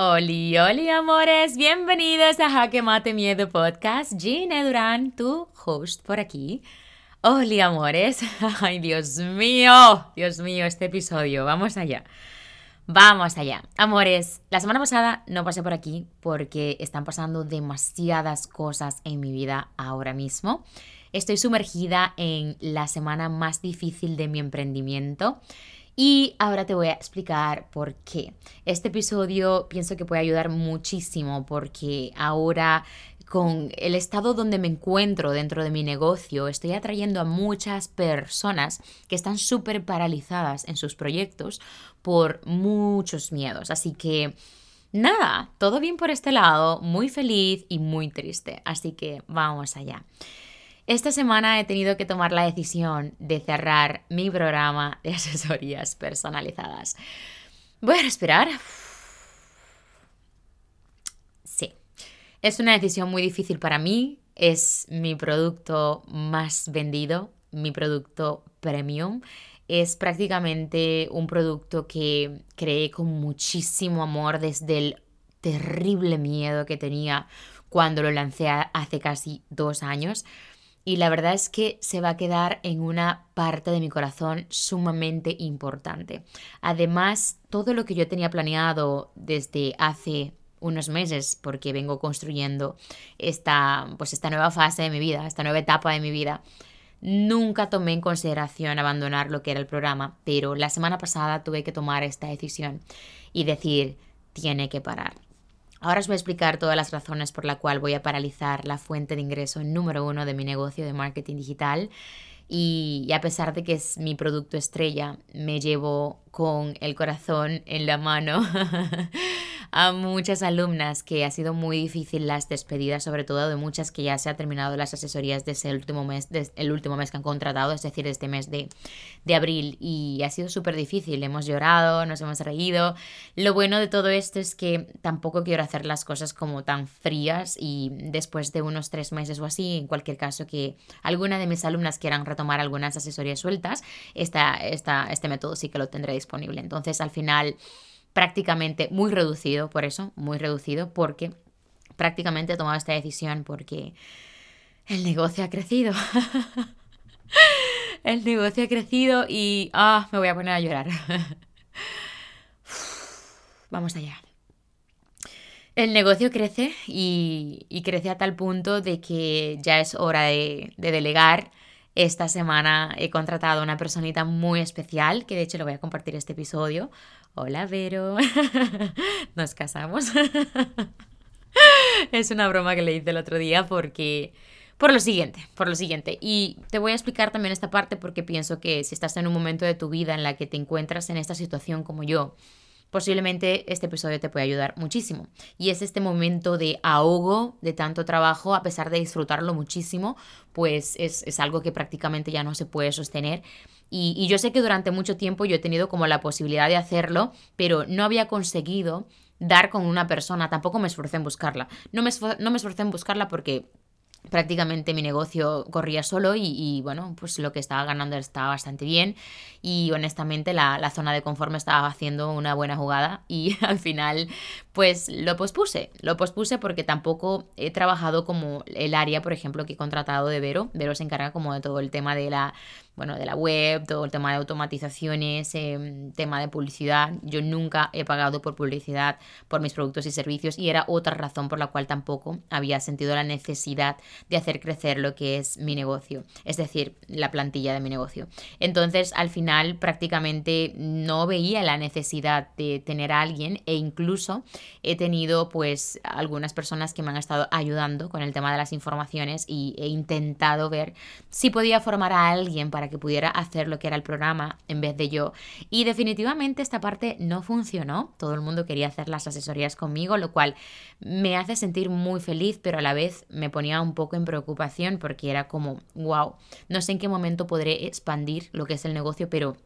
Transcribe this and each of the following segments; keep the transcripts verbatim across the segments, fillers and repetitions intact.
Oli, oli, amores, bienvenidos a Jaque Mate Miedo Podcast. Gina Durán, tu host por aquí. Oli, amores. Ay, Dios mío, Dios mío, este episodio. Vamos allá. Vamos allá. Amores, la semana pasada no pasé por aquí porque están pasando demasiadas cosas en mi vida ahora mismo. Estoy sumergida en la semana más difícil de mi emprendimiento. Y ahora te voy a explicar por qué. Este episodio pienso que puede ayudar muchísimo porque ahora con el estado donde me encuentro dentro de mi negocio estoy atrayendo a muchas personas que están súper paralizadas en sus proyectos por muchos miedos. Así que nada, todo bien por este lado, muy feliz y muy triste. Así que vamos allá. Esta semana he tenido que tomar la decisión de cerrar mi programa de asesorías personalizadas. Voy a respirar. Sí, es una decisión muy difícil para mí. Es mi producto más vendido, mi producto premium. Es prácticamente un producto que creé con muchísimo amor desde el terrible miedo que tenía cuando lo lancé hace casi dos años. Y la verdad es que se va a quedar en una parte de mi corazón sumamente importante. Además, todo lo que yo tenía planeado desde hace unos meses, porque vengo construyendo esta, pues esta nueva fase de mi vida, esta nueva etapa de mi vida, nunca tomé en consideración abandonar lo que era el programa, pero la semana pasada tuve que tomar esta decisión y decir, tiene que parar. Ahora os voy a explicar todas las razones por la cual voy a paralizar la fuente de ingreso número uno de mi negocio de marketing digital y, y a pesar de que es mi producto estrella, me llevo con el corazón en la mano a muchas alumnas que ha sido muy difícil las despedidas, sobre todo de muchas que ya se han terminado las asesorías desde el último mes, desde el último mes que han contratado, es decir, este mes de, de abril, y ha sido súper difícil, hemos llorado, nos hemos reído. Lo bueno de todo esto es que tampoco quiero hacer las cosas como tan frías y después de unos tres meses o así, en cualquier caso que alguna de mis alumnas quieran retomar algunas asesorías sueltas, esta, esta, este método sí que lo tendré disponible. Entonces, al final, prácticamente muy reducido, por eso, muy reducido, porque prácticamente he tomado esta decisión porque el negocio ha crecido. El negocio ha crecido y ah, me voy a poner a llorar. Vamos allá. El negocio crece y, y crece a tal punto de que ya es hora de, de delegar. Esta semana he contratado a una personita muy especial, que de hecho le voy a compartir este episodio. Hola, Vero. Nos casamos. Es una broma que le hice el otro día porque... Por lo siguiente, por lo siguiente. Y te voy a explicar también esta parte porque pienso que si estás en un momento de tu vida en la que te encuentras en esta situación como yo, posiblemente este episodio te puede ayudar muchísimo. Y es este momento de ahogo, de tanto trabajo, a pesar de disfrutarlo muchísimo, pues es, es algo que prácticamente ya no se puede sostener. Y, y yo sé que durante mucho tiempo yo he tenido como la posibilidad de hacerlo, pero no había conseguido dar con una persona, tampoco me esforcé en buscarla. No me, no me esforcé en buscarla porque prácticamente mi negocio corría solo y, y bueno, pues lo que estaba ganando estaba bastante bien y honestamente la, la zona de confort me estaba haciendo una buena jugada y al final pues lo pospuse, lo pospuse porque tampoco he trabajado como el área, por ejemplo, que he contratado de Vero. Vero se encarga como de todo el tema de la, bueno, de la web, todo el tema de automatizaciones, eh, tema de publicidad. Yo nunca he pagado por publicidad por mis productos y servicios y era otra razón por la cual tampoco había sentido la necesidad de hacer crecer lo que es mi negocio, es decir, la plantilla de mi negocio. Entonces, al final, prácticamente no veía la necesidad de tener a alguien e incluso he tenido pues algunas personas que me han estado ayudando con el tema de las informaciones y he intentado ver si podía formar a alguien para que pudiera hacer lo que era el programa en vez de yo. Y definitivamente esta parte no funcionó. Todo el mundo quería hacer las asesorías conmigo, lo cual me hace sentir muy feliz, pero a la vez me ponía un poco en preocupación porque era como, wow, no sé en qué momento podré expandir lo que es el negocio, pero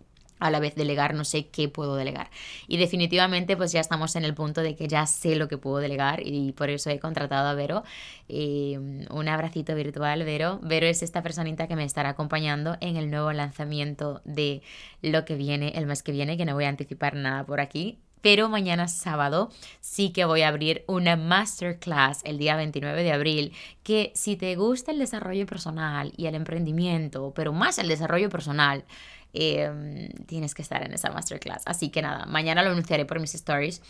a la vez delegar, no sé qué puedo delegar. Y definitivamente pues ya estamos en el punto de que ya sé lo que puedo delegar y por eso he contratado a Vero. Eh, un abracito virtual, Vero. Vero es esta personita que me estará acompañando en el nuevo lanzamiento de lo que viene el mes que viene, que no voy a anticipar nada por aquí, pero mañana sábado sí que voy a abrir una masterclass el día veintinueve de abril, que si te gusta el desarrollo personal y el emprendimiento, pero más el desarrollo personal, eh, tienes que estar en esa masterclass. Así que nada, mañana lo anunciaré por mis stories.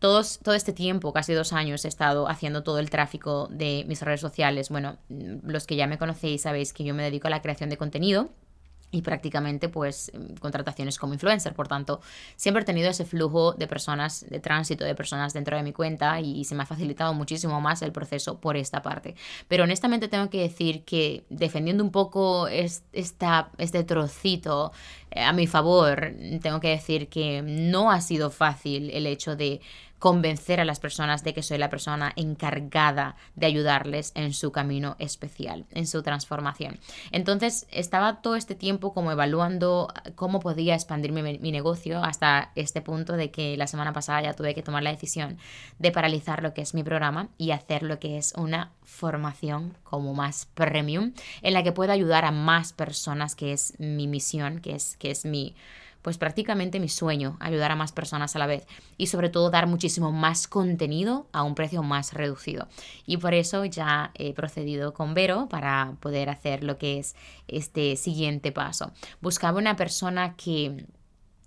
Todos, todo este tiempo, casi dos años, he estado haciendo todo el tráfico de mis redes sociales. Bueno, los que ya me conocéis sabéis que yo me dedico a la creación de contenido y prácticamente pues contrataciones como influencer, por tanto siempre he tenido ese flujo de personas, de tránsito de personas dentro de mi cuenta, y, y se me ha facilitado muchísimo más el proceso por esta parte. Pero honestamente tengo que decir que, defendiendo un poco es, esta, este trocito eh, a mi favor, tengo que decir que no ha sido fácil el hecho de convencer a las personas de que soy la persona encargada de ayudarles en su camino especial, en su transformación. Entonces estaba todo este tiempo como evaluando cómo podía expandir mi, mi negocio, hasta este punto de que la semana pasada ya tuve que tomar la decisión de paralizar lo que es mi programa y hacer lo que es una formación como más premium, en la que pueda ayudar a más personas, que es mi misión, que es, que es mi... pues prácticamente mi sueño, ayudar a más personas a la vez y sobre todo dar muchísimo más contenido a un precio más reducido. Y por eso ya he procedido con Vero para poder hacer lo que es este siguiente paso. Buscaba una persona que...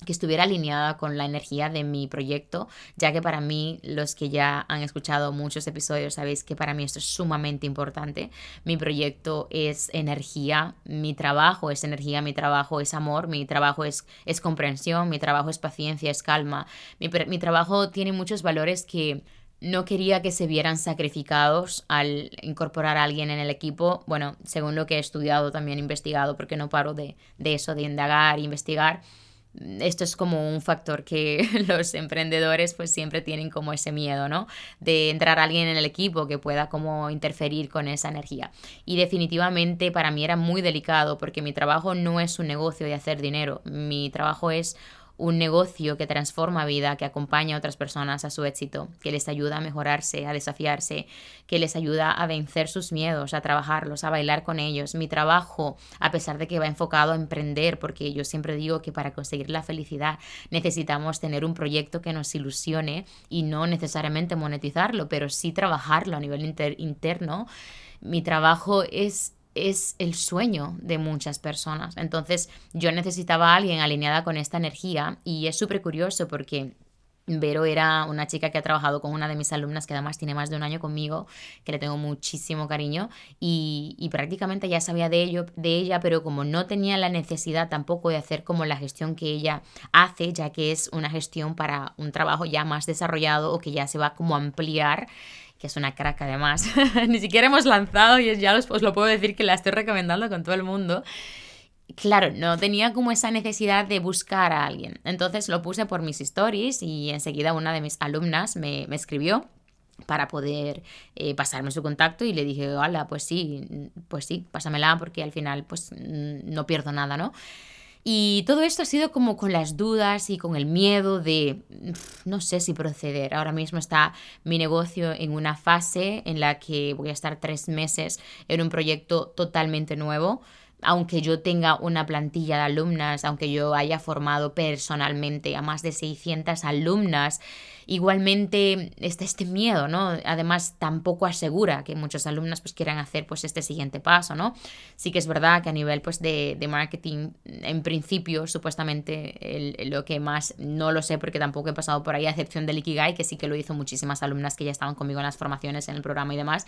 que estuviera alineada con la energía de mi proyecto, ya que para mí, los que ya han escuchado muchos episodios sabéis que para mí esto es sumamente importante. Mi proyecto es energía, mi trabajo es energía, mi trabajo es amor, mi trabajo es, es comprensión, mi trabajo es paciencia, es calma. Mi, mi trabajo tiene muchos valores que no quería que se vieran sacrificados al incorporar a alguien en el equipo. Bueno, según lo que he estudiado, también investigado, porque no paro de, de eso, de indagar, investigar. Esto es como un factor que los emprendedores pues siempre tienen como ese miedo, ¿no? De entrar alguien en el equipo que pueda como interferir con esa energía. Y definitivamente para mí era muy delicado, porque mi trabajo no es un negocio de hacer dinero. Mi trabajo es un negocio que transforma vida, que acompaña a otras personas a su éxito, que les ayuda a mejorarse, a desafiarse, que les ayuda a vencer sus miedos, a trabajarlos, a bailar con ellos. Mi trabajo, a pesar de que va enfocado a emprender, porque yo siempre digo que para conseguir la felicidad necesitamos tener un proyecto que nos ilusione y no necesariamente monetizarlo, pero sí trabajarlo a nivel inter- interno. Mi trabajo es... es el sueño de muchas personas. Entonces yo necesitaba a alguien alineada con esta energía, y es súper curioso porque Vero era una chica que ha trabajado con una de mis alumnas, que además tiene más de un año conmigo, que le tengo muchísimo cariño, y, y prácticamente ya sabía de ello, de ella, pero como no tenía la necesidad tampoco de hacer como la gestión que ella hace, ya que es una gestión para un trabajo ya más desarrollado o que ya se va como a ampliar, que es una crack además, ni siquiera hemos lanzado y ya os, os lo puedo decir que la estoy recomendando con todo el mundo. Claro, no tenía como esa necesidad de buscar a alguien. Entonces lo puse por mis stories y enseguida una de mis alumnas me, me escribió para poder eh, pasarme su contacto, y le dije, hola, pues sí, pues sí, pásamela, porque al final pues no pierdo nada, ¿no? Y todo esto ha sido como con las dudas y con el miedo de no sé si proceder. Ahora mismo está mi negocio en una fase en la que voy a estar tres meses en un proyecto totalmente nuevo. Aunque yo tenga una plantilla de alumnas, aunque yo haya formado personalmente a más de seiscientas alumnas, igualmente está este miedo, ¿no? Además, tampoco asegura que muchos alumnos pues, quieran hacer pues, este siguiente paso, ¿no? Sí que es verdad que a nivel pues, de, de marketing, en principio, supuestamente, el, el, lo que más, no lo sé porque tampoco he pasado por ahí, a excepción del Ikigai, que sí que lo hizo muchísimas alumnas que ya estaban conmigo en las formaciones, en el programa y demás.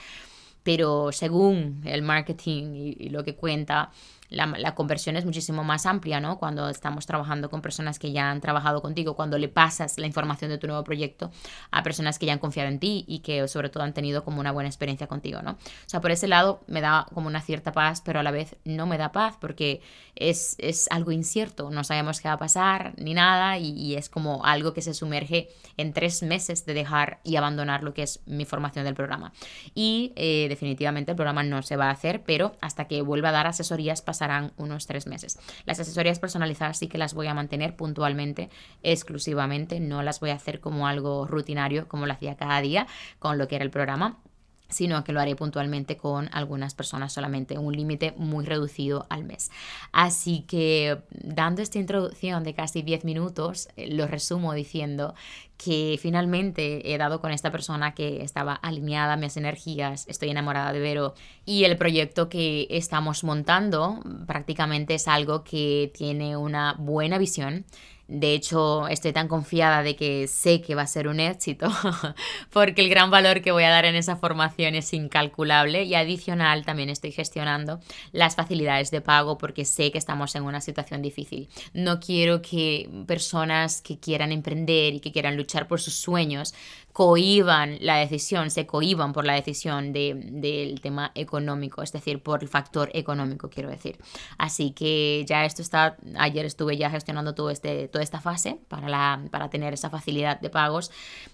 Pero según el marketing y, y lo que cuenta, la, la conversión es muchísimo más amplia, ¿no? Cuando estamos trabajando con personas que ya han trabajado contigo, cuando le pasas la información de tu nuevo proyecto a personas que ya han confiado en ti y que sobre todo han tenido como una buena experiencia contigo, ¿no? O sea, por ese lado me da como una cierta paz, pero a la vez no me da paz porque es, es algo incierto, no sabemos qué va a pasar ni nada, y, y es como algo que se sumerge en tres meses de dejar y abandonar lo que es mi formación del programa. Y eh, definitivamente el programa no se va a hacer, pero hasta que vuelva a dar asesorías pasarán unos tres meses. Las asesorías personalizadas sí que las voy a mantener puntualmente, exclusivamente, no las voy a hacer como algo rutinario como lo hacía cada día con lo que era el programa, sino que lo haré puntualmente con algunas personas solamente, un límite muy reducido al mes. Así que, dando esta introducción de casi diez minutos, lo resumo diciendo que finalmente he dado con esta persona que estaba alineada a mis energías, estoy enamorada de Vero, y el proyecto que estamos montando prácticamente es algo que tiene una buena visión. De hecho, estoy tan confiada de que sé que va a ser un éxito porque el gran valor que voy a dar en esa formación es incalculable, y adicional también estoy gestionando las facilidades de pago porque sé que estamos en una situación difícil. No quiero que personas que quieran emprender y que quieran luchar por sus sueños cohiban la decisión, se cohiban por la decisión de, del tema económico, es decir, por el factor económico, quiero decir. Así que ya esto está, ayer estuve ya gestionando todo este, toda esta fase para, la, para tener esa facilidad de pagos,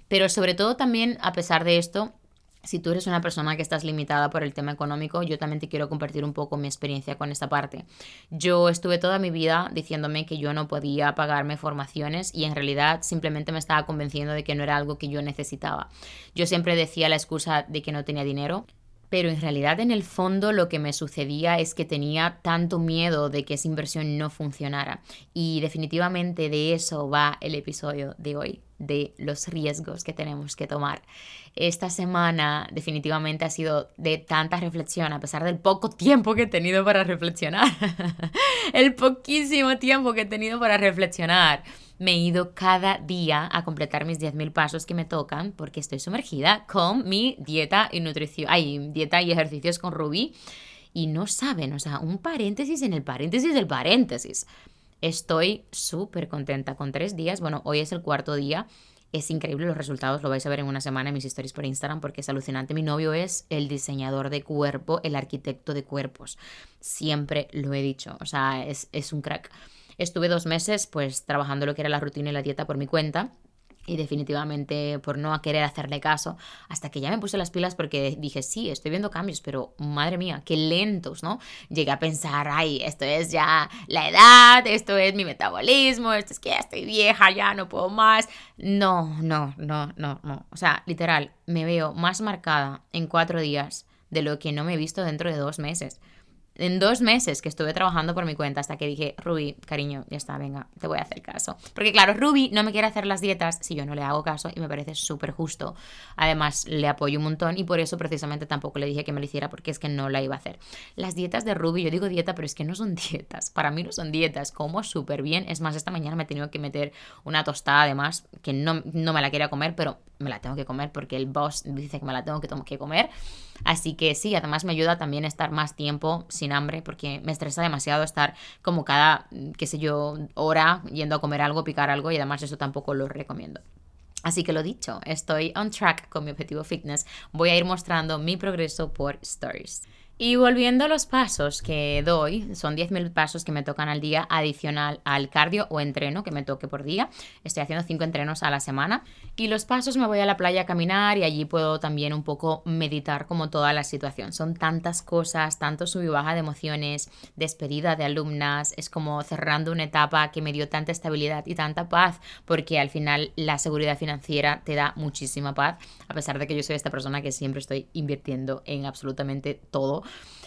pero sobre todo también, a pesar de esto, si tú eres una persona que estás limitada por el tema económico, yo también te quiero compartir un poco mi experiencia con esta parte. Yo estuve toda mi vida diciéndome que yo no podía pagarme formaciones y en realidad simplemente me estaba convenciendo de que no era algo que yo necesitaba. Yo siempre decía la excusa de que no tenía dinero. Pero en realidad en el fondo lo que me sucedía es que tenía tanto miedo de que esa inversión no funcionara. Y definitivamente de eso va el episodio de hoy, de los riesgos que tenemos que tomar. Esta semana definitivamente ha sido de tanta reflexión, a pesar del poco tiempo que he tenido para reflexionar. El poquísimo tiempo que he tenido para reflexionar. Me he ido cada día a completar mis diez mil pasos que me tocan porque estoy sumergida con mi dieta y nutrición, ay, dieta y ejercicios con Ruby. Y no saben, o sea, un paréntesis en el paréntesis del paréntesis. Estoy súper contenta con tres días. Bueno, hoy es el cuarto día. Es increíble los resultados, lo vais a ver en una semana en mis stories por Instagram porque es alucinante. Mi novio es el diseñador de cuerpo, el arquitecto de cuerpos. Siempre lo he dicho, o sea, es, es un crack. Estuve dos meses pues trabajando lo que era la rutina y la dieta por mi cuenta y definitivamente por no querer hacerle caso hasta que ya me puse las pilas porque dije, sí, estoy viendo cambios, pero madre mía, qué lentos, ¿no? Llegué a pensar, ay, esto es ya la edad, esto es mi metabolismo, esto es que ya estoy vieja, ya no puedo más. No, no, no, no, no. O sea, literal, me veo más marcada en cuatro días de lo que no me he visto dentro de dos meses. En dos meses que estuve trabajando por mi cuenta hasta que dije, Ruby, cariño, ya está, venga, te voy a hacer caso. Porque claro, Ruby no me quiere hacer las dietas si yo no le hago caso y me parece súper justo. Además, le apoyo un montón y por eso precisamente tampoco le dije que me lo hiciera porque es que no la iba a hacer. Las dietas de Ruby, yo digo dieta, pero es que no son dietas. Para mí no son dietas, como súper bien. Es más, esta mañana me he tenido que meter una tostada además que no, no me la quería comer, pero me la tengo que comer porque el boss dice que me la tengo que, que comer. Así que sí, además me ayuda también a estar más tiempo sin hambre porque me estresa demasiado estar como cada, qué sé yo, hora yendo a comer algo, picar algo y además eso tampoco lo recomiendo. Así que lo dicho, estoy on track con mi objetivo fitness. Voy a ir mostrando mi progreso por stories. Y volviendo a los pasos que doy, son diez mil pasos que me tocan al día adicional al cardio o entreno que me toque por día. Estoy haciendo cinco entrenos a la semana y los pasos me voy a la playa a caminar y allí puedo también un poco meditar como toda la situación. Son tantas cosas, tanto sub y baja de emociones, despedida de alumnas, es como cerrando una etapa que me dio tanta estabilidad y tanta paz porque al final la seguridad financiera te da muchísima paz, a pesar de que yo soy esta persona que siempre estoy invirtiendo en absolutamente todo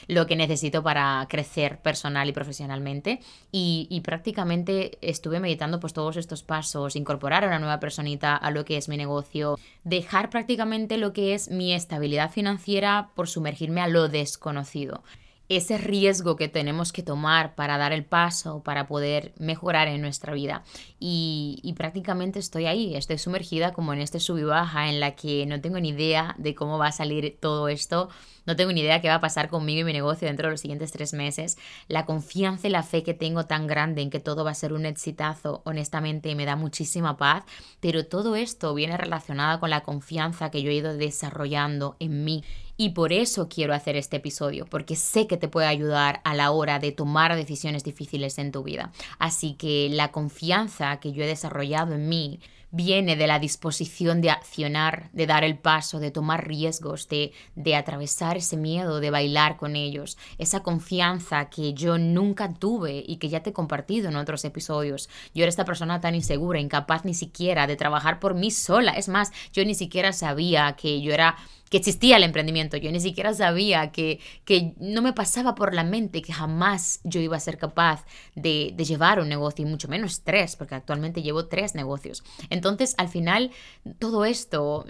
lo que necesito para crecer personal y profesionalmente y, y prácticamente estuve meditando pues todos estos pasos, incorporar a una nueva personita a lo que es mi negocio, dejar prácticamente lo que es mi estabilidad financiera por sumergirme a lo desconocido. Ese riesgo que tenemos que tomar para dar el paso, para poder mejorar en nuestra vida. Y, y prácticamente estoy ahí, estoy sumergida como en este sub y baja en la que no tengo ni idea de cómo va a salir todo esto, no tengo ni idea qué va a pasar conmigo y mi negocio dentro de los siguientes tres meses. La confianza y la fe que tengo tan grande en que todo va a ser un exitazo, honestamente, me da muchísima paz, pero todo esto viene relacionado con la confianza que yo he ido desarrollando en mí. Y por eso quiero hacer este episodio, porque sé que te puede ayudar a la hora de tomar decisiones difíciles en tu vida. Así que la confianza que yo he desarrollado en mí viene de la disposición de accionar, de dar el paso, de tomar riesgos, de, de atravesar ese miedo, de bailar con ellos. Esa confianza que yo nunca tuve y que ya te he compartido en otros episodios. Yo era esta persona tan insegura, incapaz ni siquiera de trabajar por mí sola. Es más, yo ni siquiera sabía que yo era... que existía el emprendimiento, yo ni siquiera sabía que, que no me pasaba por la mente que jamás yo iba a ser capaz de, de llevar un negocio y mucho menos tres, porque actualmente llevo tres negocios. Entonces, Entonces, al final, todo esto,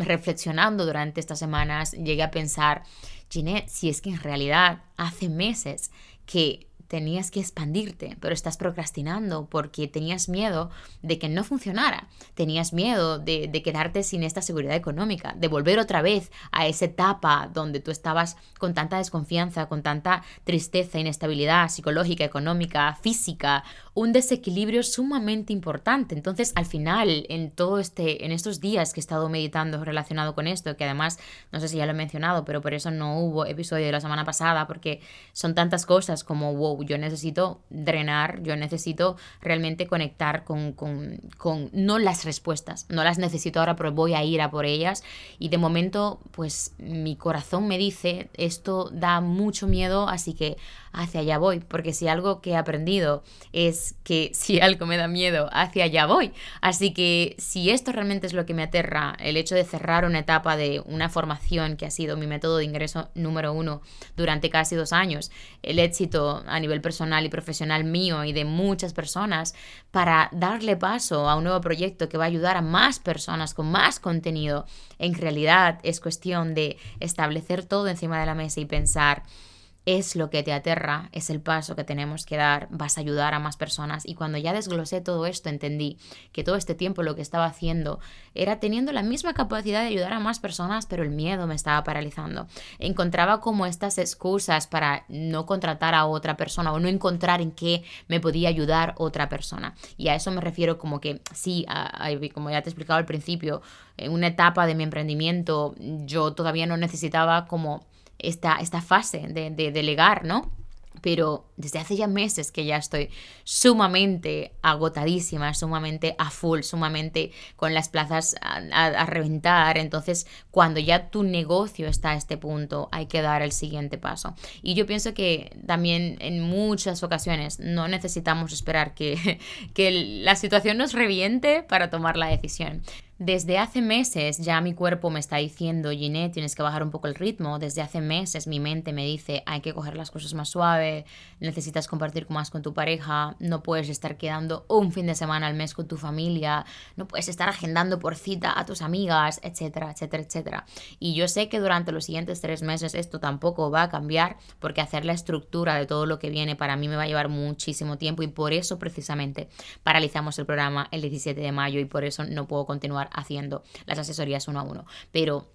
reflexionando durante estas semanas, llegué a pensar, Gineé, si es que en realidad hace meses que tenías que expandirte, pero estás procrastinando porque tenías miedo de que no funcionara, tenías miedo de, de quedarte sin esta seguridad económica, de volver otra vez a esa etapa donde tú estabas con tanta desconfianza, con tanta tristeza, inestabilidad psicológica, económica, física, un desequilibrio sumamente importante. Entonces, al final, en todo este, en estos días que he estado meditando relacionado con esto, que además, no sé si ya lo he mencionado, pero por eso no hubo episodio de la semana pasada, porque son tantas cosas como, wow, yo necesito drenar, yo necesito realmente conectar con, con, con, no las respuestas, no las necesito ahora, pero voy a ir a por ellas. Y de momento, pues mi corazón me dice, esto da mucho miedo, así que hacia allá voy, porque si algo que he aprendido es que si algo me da miedo, hacia allá voy. Así que si esto realmente es lo que me aterra, el hecho de cerrar una etapa de una formación que ha sido mi método de ingreso número uno durante casi dos años, el éxito a nivel nivel personal y profesional mío y de muchas personas, para darle paso a un nuevo proyecto que va a ayudar a más personas con más contenido, en realidad es cuestión de establecer todo encima de la mesa y pensar, es lo que te aterra, es el paso que tenemos que dar, vas a ayudar a más personas. Y cuando ya desglosé todo esto, entendí que todo este tiempo lo que estaba haciendo era teniendo la misma capacidad de ayudar a más personas, pero el miedo me estaba paralizando. Encontraba como estas excusas para no contratar a otra persona o no encontrar en qué me podía ayudar otra persona. Y a eso me refiero como que, sí, a, a, como ya te he explicado al principio, en una etapa de mi emprendimiento yo todavía no necesitaba como... Esta, esta fase de, de delegar, ¿no? Pero desde hace ya meses que ya estoy sumamente agotadísima, sumamente a full, sumamente con las plazas a, a, a reventar. Entonces, cuando ya tu negocio está a este punto, hay que dar el siguiente paso. Y yo pienso que también en muchas ocasiones no necesitamos esperar que, que la situación nos reviente para tomar la decisión. Desde hace meses ya mi cuerpo me está diciendo, Gineé, tienes que bajar un poco el ritmo. Desde hace meses mi mente me dice, hay que coger las cosas más suave, necesitas compartir más con tu pareja, no puedes estar quedando un fin de semana al mes con tu familia, no puedes estar agendando por cita a tus amigas, etcétera, etcétera, etcétera. Y yo sé que durante los siguientes tres meses esto tampoco va a cambiar, porque hacer la estructura de todo lo que viene para mí me va a llevar muchísimo tiempo, y por eso precisamente paralizamos el programa el diecisiete de mayo y por eso no puedo continuar haciendo las asesorías uno a uno. Pero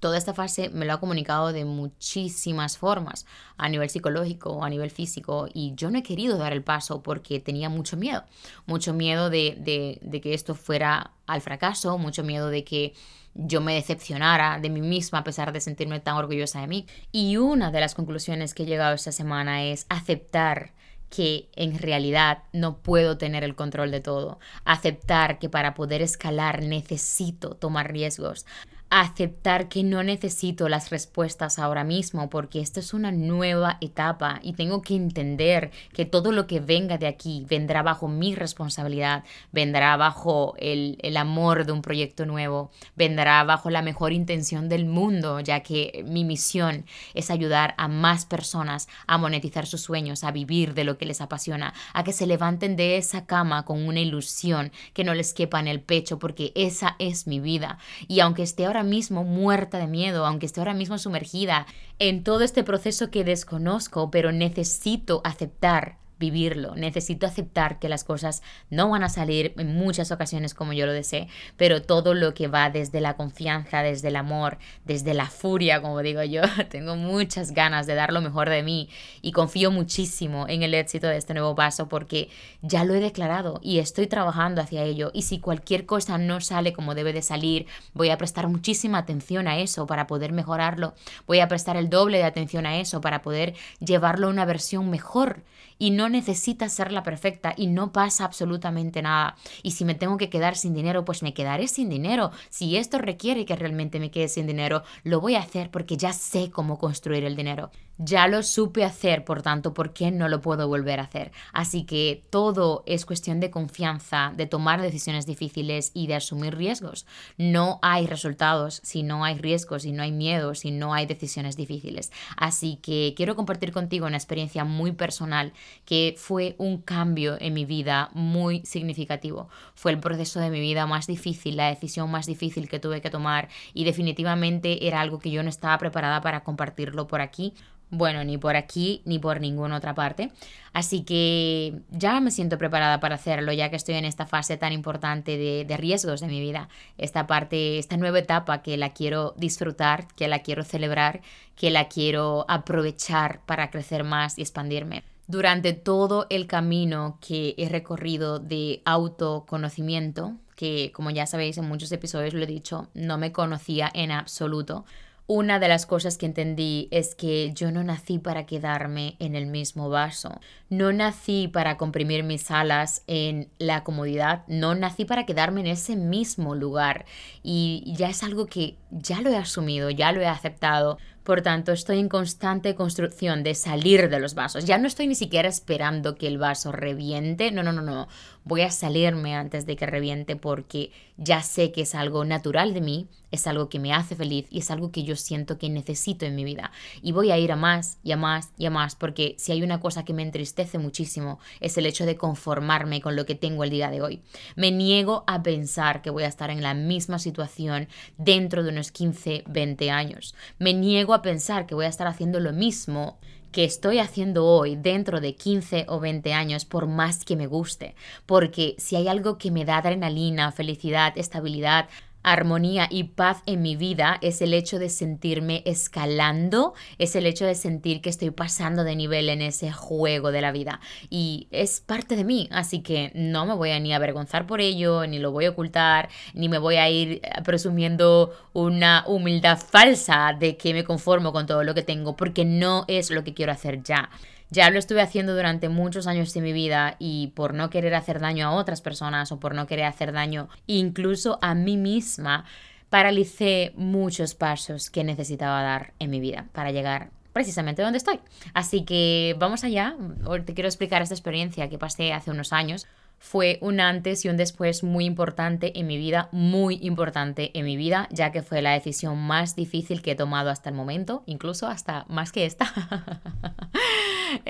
toda esta fase me lo ha comunicado de muchísimas formas, a nivel psicológico, a nivel físico, y yo no he querido dar el paso porque tenía mucho miedo, mucho miedo de, de, de que esto fuera al fracaso, mucho miedo de que yo me decepcionara de mí misma a pesar de sentirme tan orgullosa de mí. Y una de las conclusiones que he llegado esta semana es aceptar que en realidad no puedo tener el control de todo, aceptar que para poder escalar necesito tomar riesgos, aceptar que no necesito las respuestas ahora mismo porque esto es una nueva etapa y tengo que entender que todo lo que venga de aquí vendrá bajo mi responsabilidad, vendrá bajo el, el amor de un proyecto nuevo, vendrá bajo la mejor intención del mundo, ya que mi misión es ayudar a más personas a monetizar sus sueños, a vivir de lo que les apasiona, a que se levanten de esa cama con una ilusión que no les quepa en el pecho, porque esa es mi vida. Y aunque esté ahora ahora mismo muerta de miedo, aunque esté ahora mismo sumergida en todo este proceso que desconozco, pero necesito aceptar vivirlo, necesito aceptar que las cosas no van a salir en muchas ocasiones como yo lo desee, pero todo lo que va desde la confianza, desde el amor, desde la furia, como digo yo, tengo muchas ganas de dar lo mejor de mí y confío muchísimo en el éxito de este nuevo paso porque ya lo he declarado y estoy trabajando hacia ello. Y si cualquier cosa no sale como debe de salir, voy a prestar muchísima atención a eso para poder mejorarlo, voy a prestar el doble de atención a eso para poder llevarlo a una versión mejor. Y no necesita ser la perfecta y no pasa absolutamente nada. Y si me tengo que quedar sin dinero, pues me quedaré sin dinero. Si esto requiere que realmente me quede sin dinero, lo voy a hacer porque ya sé cómo construir el dinero. ya lo supe hacer, por tanto, ¿por qué no lo puedo volver a hacer? Así que todo es cuestión de confianza, de tomar decisiones difíciles y de asumir riesgos. No hay resultados si no hay riesgos, si no hay miedo, si no hay decisiones difíciles. Así que quiero compartir contigo una experiencia muy personal que fue un cambio en mi vida muy significativo. Fue el proceso de mi vida más difícil, la decisión más difícil que tuve que tomar, y definitivamente era algo que yo no estaba preparada para compartirlo por aquí. Bueno, ni por aquí ni por ninguna otra parte. Así que ya me siento preparada para hacerlo, ya que estoy en esta fase tan importante de, de riesgos de mi vida. Esta parte, esta nueva etapa que la quiero disfrutar, que la quiero celebrar, que la quiero aprovechar para crecer más y expandirme. Durante todo el camino que he recorrido de autoconocimiento, que como ya sabéis en muchos episodios lo he dicho, no me conocía en absoluto. Una de las cosas que entendí es que yo no nací para quedarme en el mismo vaso. No nací para comprimir mis alas en la comodidad. No nací para quedarme en ese mismo lugar. Y ya es algo que ya lo he asumido, ya lo he aceptado. Por tanto, estoy en constante construcción de salir de los vasos. Ya no estoy ni siquiera esperando que el vaso reviente. No, no, no, no. Voy a salirme antes de que reviente porque ya sé que es algo natural de mí, es algo que me hace feliz y es algo que yo siento que necesito en mi vida. Y voy a ir a más y a más y a más, porque si hay una cosa que me entristece muchísimo es el hecho de conformarme con lo que tengo el día de hoy. Me niego a pensar que voy a estar en la misma situación dentro de unos quince, veinte años. Me niego a a pensar que voy a estar haciendo lo mismo que estoy haciendo hoy dentro de quince o veinte años, por más que me guste, porque si hay algo que me da adrenalina, felicidad, estabilidad, armonía y paz en mi vida es el hecho de sentirme escalando, es el hecho de sentir que estoy pasando de nivel en ese juego de la vida, y es parte de mí, así que no me voy a ni avergonzar por ello, ni lo voy a ocultar, ni me voy a ir presumiendo una humildad falsa de que me conformo con todo lo que tengo, porque no es lo que quiero hacer ya. Ya lo estuve haciendo durante muchos años de mi vida, y por no querer hacer daño a otras personas o por no querer hacer daño incluso a mí misma, paralicé muchos pasos que necesitaba dar en mi vida para llegar precisamente donde estoy. Así que vamos allá. Hoy te quiero explicar esta experiencia que pasé hace unos años. Fue un antes y un después muy importante en mi vida, muy importante en mi vida, ya que fue la decisión más difícil que he tomado hasta el momento, incluso hasta más que esta.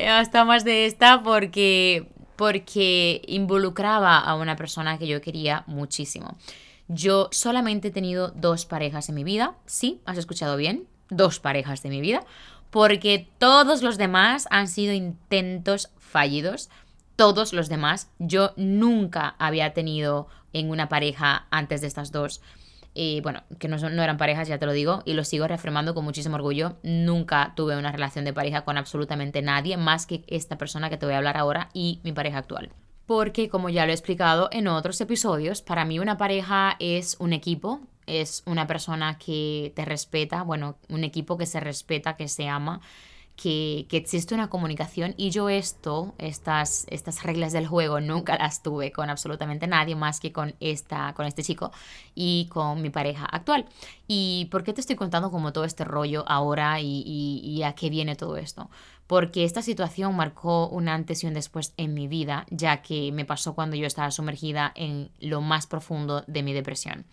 Hasta más de esta porque, porque involucraba a una persona que yo quería muchísimo. Yo solamente he tenido dos parejas en mi vida, sí, has escuchado bien, dos parejas de mi vida, porque todos los demás han sido intentos fallidos. Todos los demás, yo nunca había tenido en una pareja antes de estas dos, eh, bueno, que no, son, no eran parejas, ya te lo digo, y lo sigo reafirmando con muchísimo orgullo, nunca tuve una relación de pareja con absolutamente nadie más que esta persona que te voy a hablar ahora y mi pareja actual. Porque, como ya lo he explicado en otros episodios, para mí una pareja es un equipo, es una persona que te respeta, bueno, un equipo que se respeta, que se ama, Que, que existe una comunicación, y yo esto, estas, estas reglas del juego nunca las tuve con absolutamente nadie más que con, esta, con este chico y con mi pareja actual. ¿Y por qué te estoy contando como todo este rollo ahora y, y, y a qué viene todo esto? Porque esta situación marcó un antes y un después en mi vida, ya que me pasó cuando yo estaba sumergida en lo más profundo de mi depresión.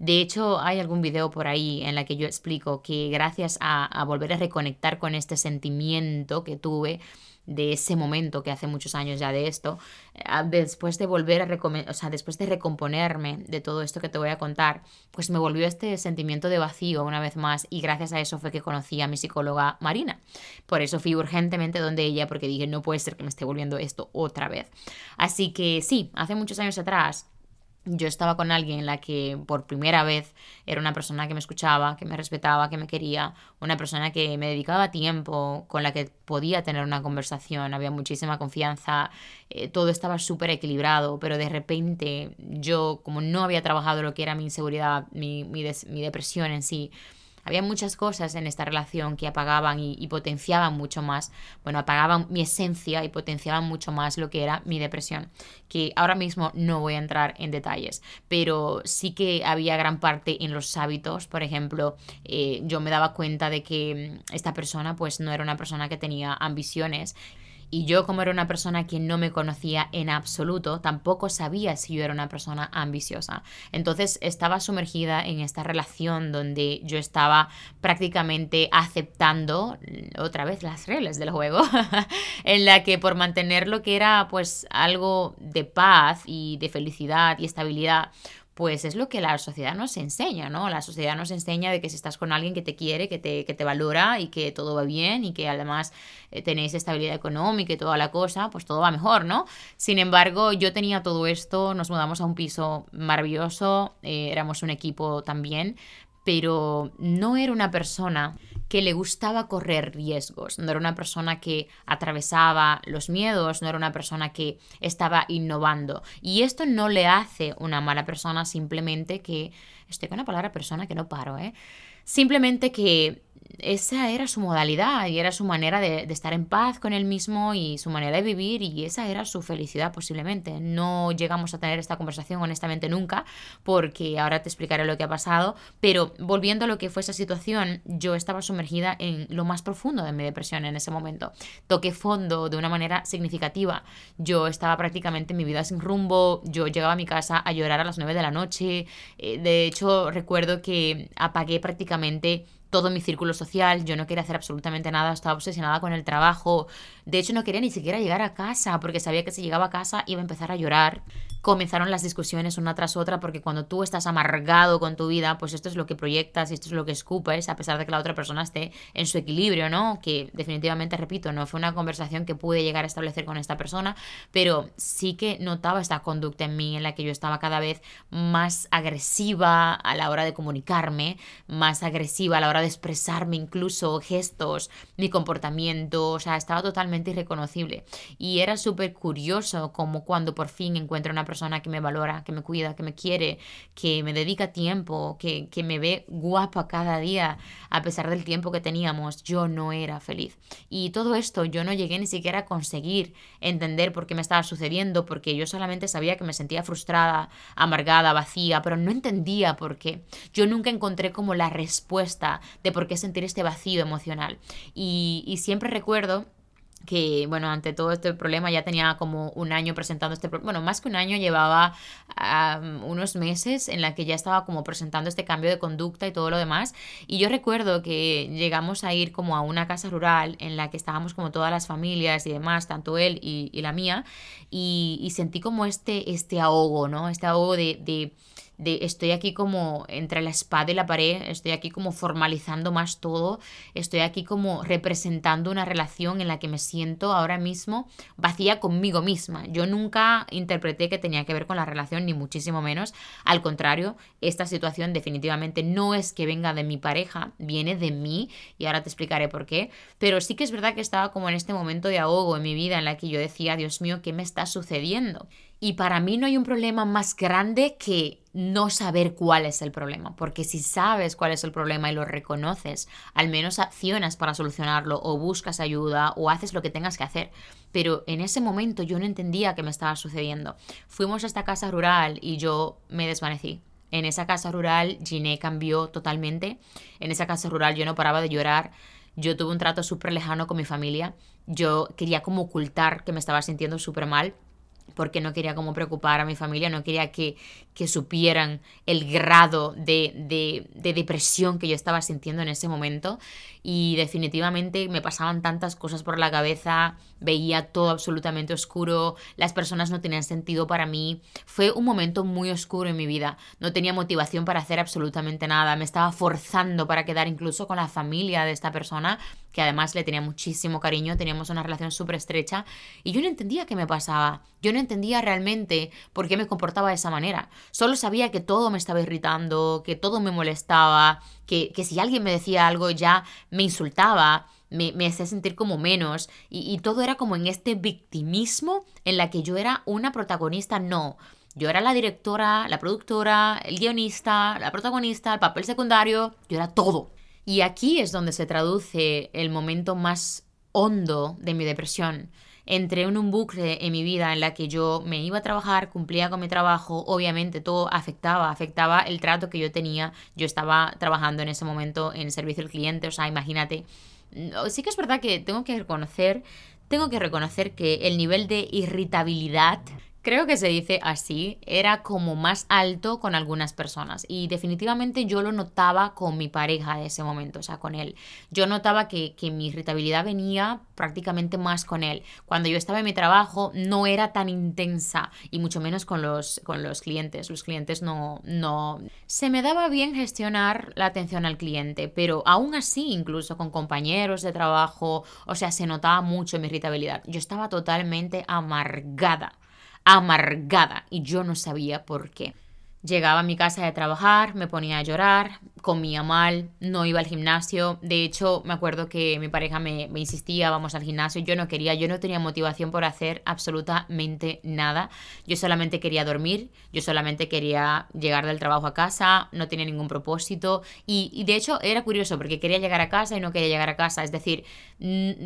De hecho, hay algún video por ahí en la que yo explico que gracias a, a volver a reconectar con este sentimiento que tuve de ese momento, que hace muchos años ya de esto, después de volver a recome- o sea, después de recomponerme de todo esto que te voy a contar, pues me volvió este sentimiento de vacío una vez más, y gracias a eso fue que conocí a mi psicóloga Marina. Por eso fui urgentemente donde ella, porque dije, no puede ser que me esté volviendo esto otra vez. Así que sí, hace muchos años atrás yo estaba con alguien en la que por primera vez era una persona que me escuchaba, que me respetaba, que me quería, una persona que me dedicaba tiempo, con la que podía tener una conversación, había muchísima confianza, eh, todo estaba súper equilibrado, pero de repente yo, como no había trabajado lo que era mi inseguridad, mi, mi, des, mi depresión en sí, Había muchas cosas en esta relación que apagaban y, y potenciaban mucho más, bueno, apagaban mi esencia y potenciaban mucho más lo que era mi depresión, que ahora mismo no voy a entrar en detalles, pero sí que había gran parte en los hábitos. Por ejemplo, eh, yo me daba cuenta de que esta persona pues no era una persona que tenía ambiciones. Y yo, como era una persona que no me conocía en absoluto, tampoco sabía si yo era una persona ambiciosa. Entonces estaba sumergida en esta relación donde yo estaba prácticamente aceptando otra vez las reglas del juego, en la que por mantener lo que era pues algo de paz y de felicidad y estabilidad, pues es lo que la sociedad nos enseña, ¿no? La sociedad nos enseña de que si estás con alguien que te quiere, que te, que te valora y que todo va bien y que además eh, tenéis estabilidad económica y toda la cosa, pues todo va mejor, ¿no? Sin embargo, yo tenía todo esto, nos mudamos a un piso maravilloso, eh, éramos un equipo también, pero no era una persona que le gustaba correr riesgos, no era una persona que atravesaba los miedos, no era una persona que estaba innovando. Y esto no le hace una mala persona, simplemente que... Estoy con la palabra persona que no paro, ¿eh? Simplemente que esa era su modalidad y era su manera de, de estar en paz con él mismo y su manera de vivir, y esa era su felicidad posiblemente. No llegamos a tener esta conversación honestamente nunca, porque ahora te explicaré lo que ha pasado, pero volviendo a lo que fue esa situación, yo estaba sumergida en lo más profundo de mi depresión en ese momento. Toqué fondo de una manera significativa. Yo estaba prácticamente en mi vida sin rumbo, yo llegaba a mi casa a llorar a las nueve de la noche, de hecho recuerdo que apagué prácticamente todo mi círculo social, yo no quería hacer absolutamente nada, estaba obsesionada con el trabajo, de hecho no quería ni siquiera llegar a casa porque sabía que si llegaba a casa iba a empezar a llorar. Comenzaron las discusiones una tras otra, porque cuando tú estás amargado con tu vida, pues esto es lo que proyectas y esto es lo que escupes, a pesar de que la otra persona esté en su equilibrio, ¿no? Que definitivamente, repito, no fue una conversación que pude llegar a establecer con esta persona, pero sí que notaba esta conducta en mí en la que yo estaba cada vez más agresiva a la hora de comunicarme, más agresiva a la hora de expresarme, incluso gestos, mi comportamiento, o sea, estaba totalmente irreconocible. Y era súper curioso como cuando por fin encuentro una persona que me valora, que me cuida, que me quiere, que me dedica tiempo, que, que me ve guapa cada día, a pesar del tiempo que teníamos, yo no era feliz. Y todo esto yo no llegué ni siquiera a conseguir entender por qué me estaba sucediendo, porque yo solamente sabía que me sentía frustrada, amargada, vacía, pero no entendía por qué. Yo nunca encontré como la respuesta de por qué sentir este vacío emocional. Y, y siempre recuerdo que, bueno, ante todo este problema ya tenía como un año presentando este problema, bueno, más que un año, llevaba um, unos meses en la que ya estaba como presentando este cambio de conducta y todo lo demás. Y yo recuerdo que llegamos a ir como a una casa rural en la que estábamos como todas las familias y demás, tanto él y, y la mía, y, y sentí como este, este ahogo, ¿no? Este ahogo de... de De estoy aquí como entre la espada y la pared, estoy aquí como formalizando más todo, estoy aquí como representando una relación en la que me siento ahora mismo vacía conmigo misma. Yo nunca interpreté que tenía que ver con la relación, ni muchísimo menos. Al contrario, esta situación definitivamente no es que venga de mi pareja, viene de mí, y ahora te explicaré por qué. Pero sí que es verdad que estaba como en este momento de ahogo en mi vida en la que yo decía, Dios mío, ¿qué me está sucediendo? Y para mí no hay un problema más grande que no saber cuál es el problema, porque si sabes cuál es el problema y lo reconoces, al menos accionas para solucionarlo o buscas ayuda o haces lo que tengas que hacer. Pero en ese momento yo no entendía qué me estaba sucediendo. Fuimos a esta casa rural y yo me desvanecí. En esa casa rural Gineé cambió totalmente. En esa casa rural yo no paraba de llorar. Yo tuve un trato súper lejano con mi familia. Yo quería como ocultar que me estaba sintiendo súper mal, porque no quería como preocupar a mi familia, no quería que, que supieran el grado de, de, de depresión que yo estaba sintiendo en ese momento. Y definitivamente me pasaban tantas cosas por la cabeza, veía todo absolutamente oscuro, las personas no tenían sentido para mí. Fue un momento muy oscuro en mi vida, no tenía motivación para hacer absolutamente nada, me estaba forzando para quedar incluso con la familia de esta persona, que además le tenía muchísimo cariño, teníamos una relación súper estrecha, y yo no entendía qué me pasaba, yo no entendía realmente por qué me comportaba de esa manera. Solo sabía que todo me estaba irritando, que todo me molestaba, que, que si alguien me decía algo ya me insultaba, me, me hacía sentir como menos, y, y todo era como en este victimismo en la que yo era una protagonista, no. Yo era la directora, la productora, el guionista, la protagonista, el papel secundario, yo era todo. Y aquí es donde se traduce el momento más hondo de mi depresión. Entré en un bucle en mi vida en la que yo me iba a trabajar, cumplía con mi trabajo, obviamente todo afectaba, afectaba el trato que yo tenía. Yo estaba trabajando en ese momento en servicio al cliente, o sea, imagínate. Sí que es verdad que tengo que reconocer, tengo que reconocer que el nivel de irritabilidad, creo que se dice así, era como más alto con algunas personas y definitivamente yo lo notaba con mi pareja de ese momento, o sea, con él. Yo notaba que, que mi irritabilidad venía prácticamente más con él. Cuando yo estaba en mi trabajo no era tan intensa y mucho menos con los, con los clientes. Los clientes no, no... Se me daba bien gestionar la atención al cliente, pero aún así, incluso con compañeros de trabajo, o sea, se notaba mucho mi irritabilidad. Yo estaba totalmente amargada. amargada y yo no sabía por qué. Llegaba a mi casa de trabajar, me ponía a llorar, comía mal, no iba al gimnasio. De hecho, me acuerdo que mi pareja me, me insistía, vamos al gimnasio. Yo no quería, yo no tenía motivación por hacer absolutamente nada. Yo solamente quería dormir, yo solamente quería llegar del trabajo a casa, no tenía ningún propósito. Y, y de hecho, era curioso porque quería llegar a casa y no quería llegar a casa. Es decir,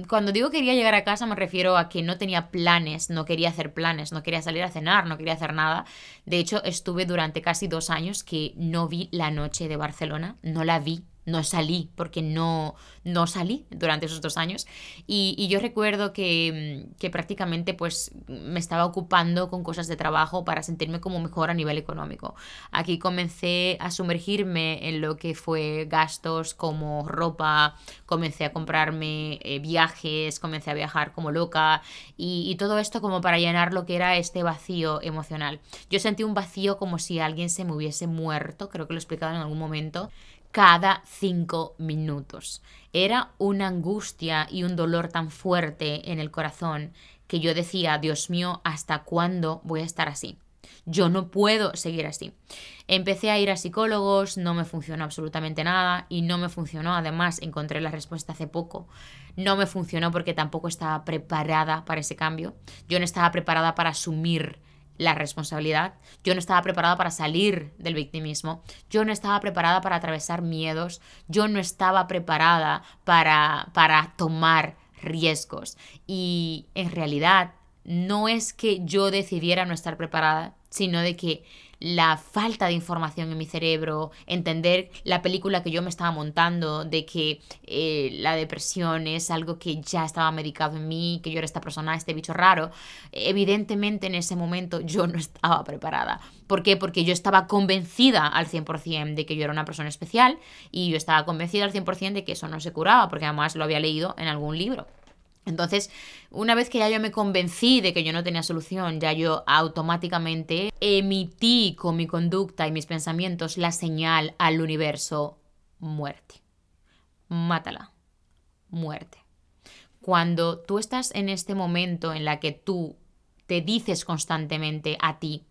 cuando digo quería llegar a casa me refiero a que no tenía planes, no quería hacer planes, no quería salir a cenar, no quería hacer nada. De hecho, estuve durante casi dos años que no vi la noche de Barcelona, no la vi, no salí, porque no, no salí durante esos dos años. Y, y yo recuerdo que, que prácticamente pues, me estaba ocupando con cosas de trabajo para sentirme como mejor a nivel económico. Aquí comencé a sumergirme en lo que fue gastos como ropa, comencé a comprarme eh, viajes, comencé a viajar como loca y, y todo esto como para llenar lo que era este vacío emocional. Yo sentí un vacío como si alguien se me hubiese muerto, creo que lo he explicado en algún momento, cada cinco minutos. Era una angustia y un dolor tan fuerte en el corazón que yo decía, Dios mío, ¿hasta cuándo voy a estar así? Yo no puedo seguir así. Empecé a ir a psicólogos, no me funcionó absolutamente nada y no me funcionó. Además, encontré la respuesta hace poco. No me funcionó porque tampoco estaba preparada para ese cambio. Yo no estaba preparada para asumir la responsabilidad, yo no estaba preparada para salir del victimismo, yo no estaba preparada para atravesar miedos, yo no estaba preparada para, para tomar riesgos. Y en realidad no es que yo decidiera no estar preparada, sino de que la falta de información en mi cerebro, entender la película que yo me estaba montando de que eh, la depresión es algo que ya estaba medicado en mí, que yo era esta persona, este bicho raro. Evidentemente en ese momento yo no estaba preparada. ¿Por qué? Porque yo estaba convencida al cien por ciento de que yo era una persona especial y yo estaba convencida al cien por ciento de que eso no se curaba, porque además lo había leído en algún libro. Entonces, una vez que ya yo me convencí de que yo no tenía solución, ya yo automáticamente emití con mi conducta y mis pensamientos la señal al universo: muerte, mátala, muerte. Cuando tú estás en este momento en la que tú te dices constantemente a ti,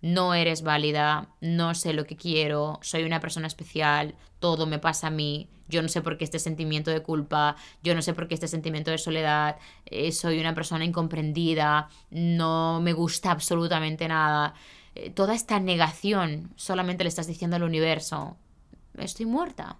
no eres válida, no sé lo que quiero, soy una persona especial, todo me pasa a mí, yo no sé por qué este sentimiento de culpa, yo no sé por qué este sentimiento de soledad, eh, soy una persona incomprendida, no me gusta absolutamente nada. Eh, toda esta negación solamente le estás diciendo al universo, estoy muerta,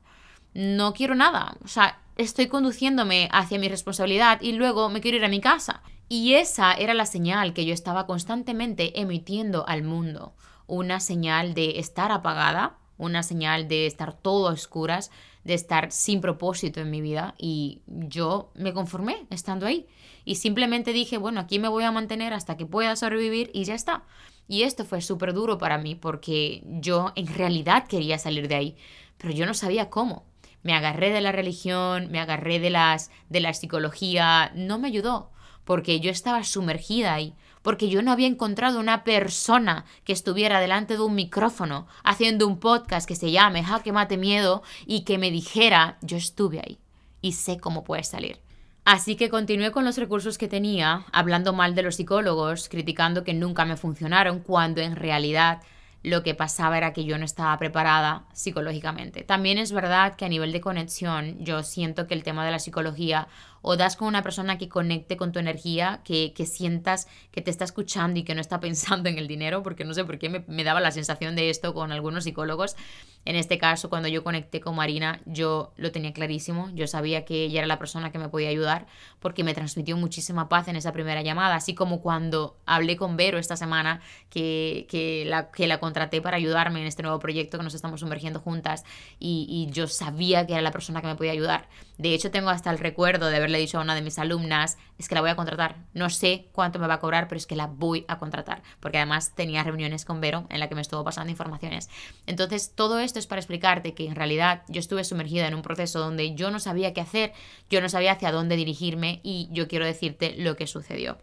no quiero nada, o sea, estoy conduciéndome hacia mi responsabilidad y luego me quiero ir a mi casa. Y esa era la señal que yo estaba constantemente emitiendo al mundo. Una señal de estar apagada, una señal de estar todo a oscuras, de estar sin propósito en mi vida. Y yo me conformé estando ahí. Y simplemente dije, bueno, aquí me voy a mantener hasta que pueda sobrevivir y ya está. Y esto fue súper duro para mí porque yo en realidad quería salir de ahí, pero yo no sabía cómo. Me agarré de la religión, me agarré de las, de la psicología, no me ayudó. Porque yo estaba sumergida ahí, porque yo no había encontrado una persona que estuviera delante de un micrófono haciendo un podcast que se llame Jaque Mate Miedo y que me dijera, yo estuve ahí y sé cómo puedes salir. Así que continué con los recursos que tenía, hablando mal de los psicólogos, criticando que nunca me funcionaron, cuando en realidad lo que pasaba era que yo no estaba preparada psicológicamente. También es verdad que a nivel de conexión yo siento que el tema de la psicología o das con una persona que conecte con tu energía, que, que sientas que te está escuchando y que no está pensando en el dinero, porque no sé por qué me, me daba la sensación de esto con algunos psicólogos. En este caso, cuando yo conecté con Marina, yo lo tenía clarísimo, yo sabía que ella era la persona que me podía ayudar porque me transmitió muchísima paz en esa primera llamada, así como cuando hablé con Vero esta semana, que, que, la, que la contraté para ayudarme en este nuevo proyecto que nos estamos sumergiendo juntas, y, y yo sabía que era la persona que me podía ayudar. De hecho, tengo hasta el recuerdo de haberle dicho a una de mis alumnas, es que la voy a contratar, no sé cuánto me va a cobrar, pero es que la voy a contratar, porque además tenía reuniones con Vero en la que me estuvo pasando informaciones. Entonces, todo esto Esto es para explicarte que en realidad yo estuve sumergida en un proceso donde yo no sabía qué hacer, yo no sabía hacia dónde dirigirme, y yo quiero decirte lo que sucedió,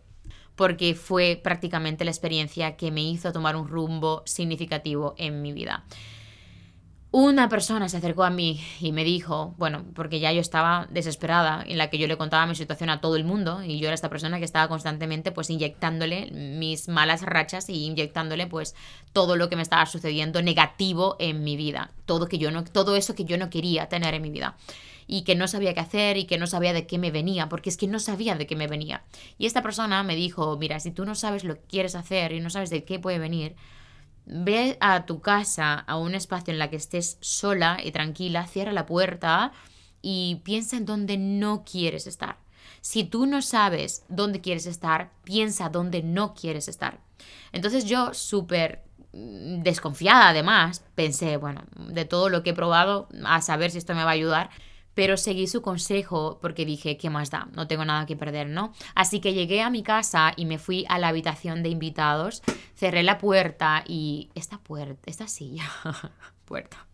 porque fue prácticamente la experiencia que me hizo tomar un rumbo significativo en mi vida. Una persona se acercó a mí y me dijo, bueno, porque ya yo estaba desesperada, en la que yo le contaba mi situación a todo el mundo, y yo era esta persona que estaba constantemente pues inyectándole mis malas rachas y inyectándole pues todo lo que me estaba sucediendo negativo en mi vida, todo que yo no, todo eso que yo no quería tener en mi vida, y que no sabía qué hacer y que no sabía de qué me venía, porque es que no sabía de qué me venía. Y esta persona me dijo, mira, si tú no sabes lo que quieres hacer y no sabes de qué puede venir, ve a tu casa, a un espacio en la que estés sola y tranquila, cierra la puerta y piensa en dónde no quieres estar. Si tú no sabes dónde quieres estar, piensa dónde no quieres estar. Entonces yo, súper desconfiada además, pensé, bueno, de todo lo que he probado, a saber si esto me va a ayudar. Pero seguí su consejo porque dije, ¿qué más da? No tengo nada que perder, ¿no? Así que llegué a mi casa y me fui a la habitación de invitados, cerré la puerta y... Esta puerta, esta silla, puerta.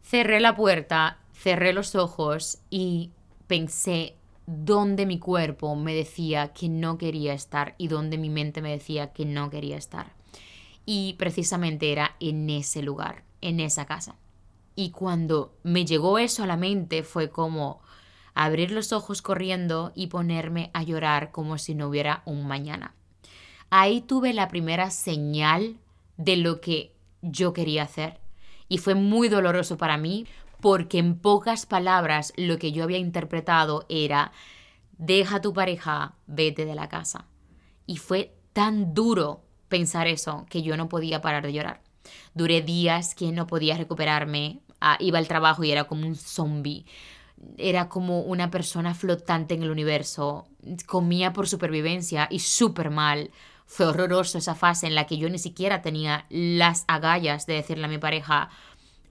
Cerré la puerta, cerré los ojos y pensé dónde mi cuerpo me decía que no quería estar y dónde mi mente me decía que no quería estar. Y precisamente era en ese lugar, en esa casa. Y cuando me llegó eso a la mente fue como abrir los ojos corriendo y ponerme a llorar como si no hubiera un mañana. Ahí tuve la primera señal de lo que yo quería hacer, y fue muy doloroso para mí porque en pocas palabras lo que yo había interpretado era deja a tu pareja, vete de la casa. Y fue tan duro pensar eso que yo no podía parar de llorar. Duré días que no podía recuperarme, ah, iba al trabajo y era como un zombie, era como una persona flotante en el universo, comía por supervivencia y súper mal. Fue horroroso esa fase en la que yo ni siquiera tenía las agallas de decirle a mi pareja,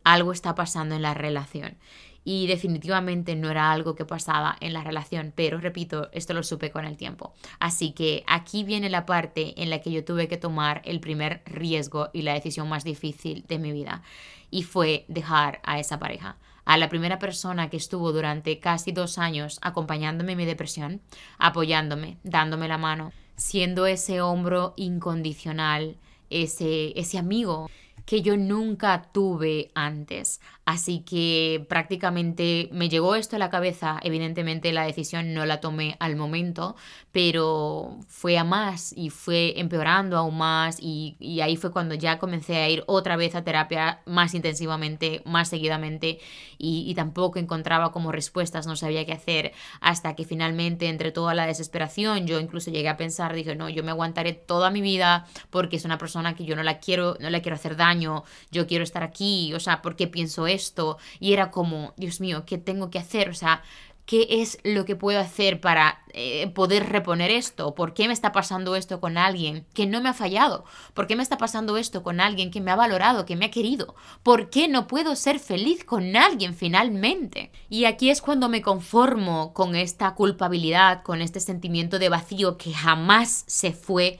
algo está pasando en la relación. Y definitivamente no era algo que pasaba en la relación, pero repito, esto lo supe con el tiempo. Así que aquí viene la parte en la que yo tuve que tomar el primer riesgo y la decisión más difícil de mi vida, y fue dejar a esa pareja, a la primera persona que estuvo durante casi dos años acompañándome en mi depresión, apoyándome, dándome la mano, siendo ese hombro incondicional, ese, ese amigo que yo nunca tuve antes. Así que prácticamente me llegó esto a la cabeza. Evidentemente la decisión no la tomé al momento, pero fue a más y fue empeorando aún más, y, y ahí fue cuando ya comencé a ir otra vez a terapia más intensivamente, más seguidamente, y, y tampoco encontraba como respuestas, no sabía qué hacer, hasta que finalmente, entre toda la desesperación, yo incluso llegué a pensar, dije, no, yo me aguantaré toda mi vida porque es una persona que yo no la quiero, no la quiero hacer daño, yo quiero estar aquí, o sea, ¿por qué pienso esto? Y era como, Dios mío, ¿qué tengo que hacer? O sea, ¿qué es lo que puedo hacer para eh, poder reponer esto? ¿Por qué me está pasando esto con alguien que no me ha fallado? ¿Por qué me está pasando esto con alguien que me ha valorado, que me ha querido? ¿Por qué no puedo ser feliz con alguien finalmente? Y aquí es cuando me conformo con esta culpabilidad, con este sentimiento de vacío que jamás se fue.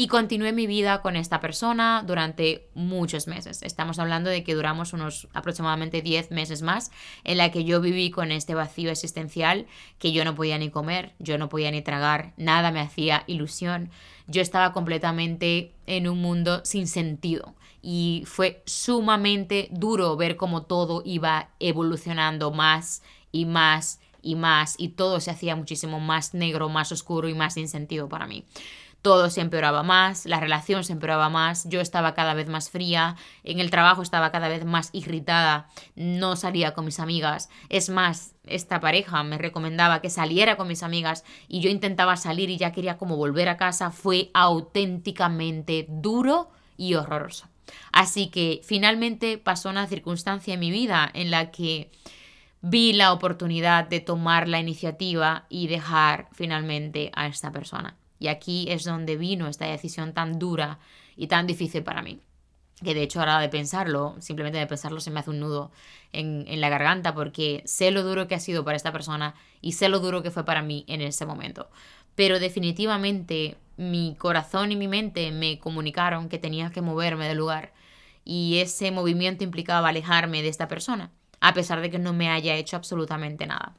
Y continué mi vida con esta persona durante muchos meses. Estamos hablando de que duramos unos aproximadamente diez meses más, en la que yo viví con este vacío existencial, que yo no podía ni comer, yo no podía ni tragar, nada me hacía ilusión. Yo estaba completamente en un mundo sin sentido. Y fue sumamente duro ver cómo todo iba evolucionando más y más y más, y todo se hacía muchísimo más negro, más oscuro y más sin sentido para mí. todo se empeoraba más, la relación se empeoraba más, yo estaba cada vez más fría, en el trabajo estaba cada vez más irritada, no salía con mis amigas. Es más, esta pareja me recomendaba que saliera con mis amigas y yo intentaba salir y ya quería como volver a casa. Fue auténticamente duro y horroroso. Así que finalmente pasó una circunstancia en mi vida en la que vi la oportunidad de tomar la iniciativa y dejar finalmente a esta persona. Y aquí es donde vino esta decisión tan dura y tan difícil para mí. Que de hecho ahora de pensarlo, simplemente de pensarlo se me hace un nudo en, en la garganta, porque sé lo duro que ha sido para esta persona y sé lo duro que fue para mí en ese momento. Pero definitivamente mi corazón y mi mente me comunicaron que tenía que moverme del lugar. Y ese movimiento implicaba alejarme de esta persona, a pesar de que no me haya hecho absolutamente nada.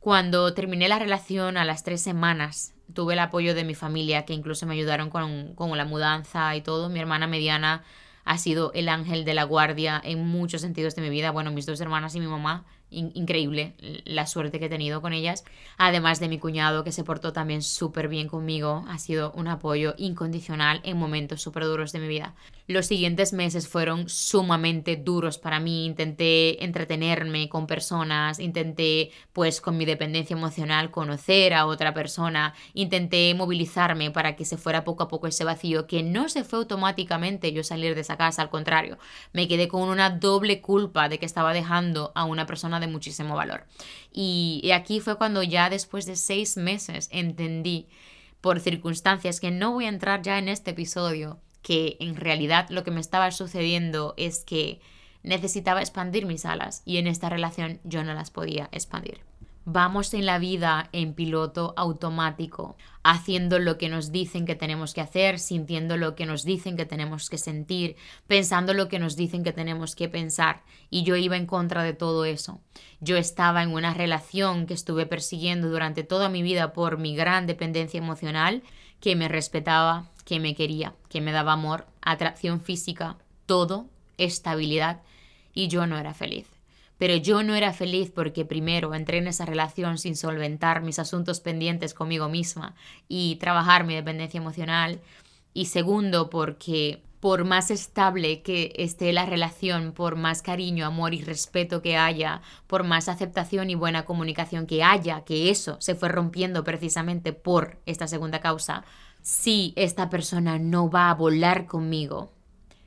Cuando terminé la relación a las tres semanas, tuve el apoyo de mi familia, que incluso me ayudaron con, con la mudanza y todo. Mi hermana mediana ha sido el ángel de la guardia en muchos sentidos de mi vida. Bueno, mis dos hermanas y mi mamá, in- increíble la suerte que he tenido con ellas. Además de mi cuñado, que se portó también súper bien conmigo. Ha sido un apoyo incondicional en momentos súper duros de mi vida. Los siguientes meses fueron sumamente duros para mí. Intenté entretenerme con personas, intenté, pues, con mi dependencia emocional, conocer a otra persona, intenté movilizarme para que se fuera poco a poco ese vacío, que no se fue automáticamente yo salir de esa casa, al contrario, me quedé con una doble culpa de que estaba dejando a una persona de muchísimo valor. Y, y aquí fue cuando ya después de seis meses entendí, por circunstancias que no voy a entrar ya en este episodio, que en realidad lo que me estaba sucediendo es que necesitaba expandir mis alas y en esta relación yo no las podía expandir. Vamos en la vida en piloto automático, haciendo lo que nos dicen que tenemos que hacer, sintiendo lo que nos dicen que tenemos que sentir, pensando lo que nos dicen que tenemos que pensar. Y yo iba en contra de todo eso. Yo estaba en una relación que estuve persiguiendo durante toda mi vida por mi gran dependencia emocional, que me respetaba, que me quería, que me daba amor, atracción física, todo, estabilidad, y yo no era feliz. Pero yo no era feliz porque primero entré en esa relación sin solventar mis asuntos pendientes conmigo misma y trabajar mi dependencia emocional, y segundo porque por más estable que esté la relación, por más cariño, amor y respeto que haya, por más aceptación y buena comunicación que haya, que eso se fue rompiendo precisamente por esta segunda causa, si esta persona no va a volar conmigo,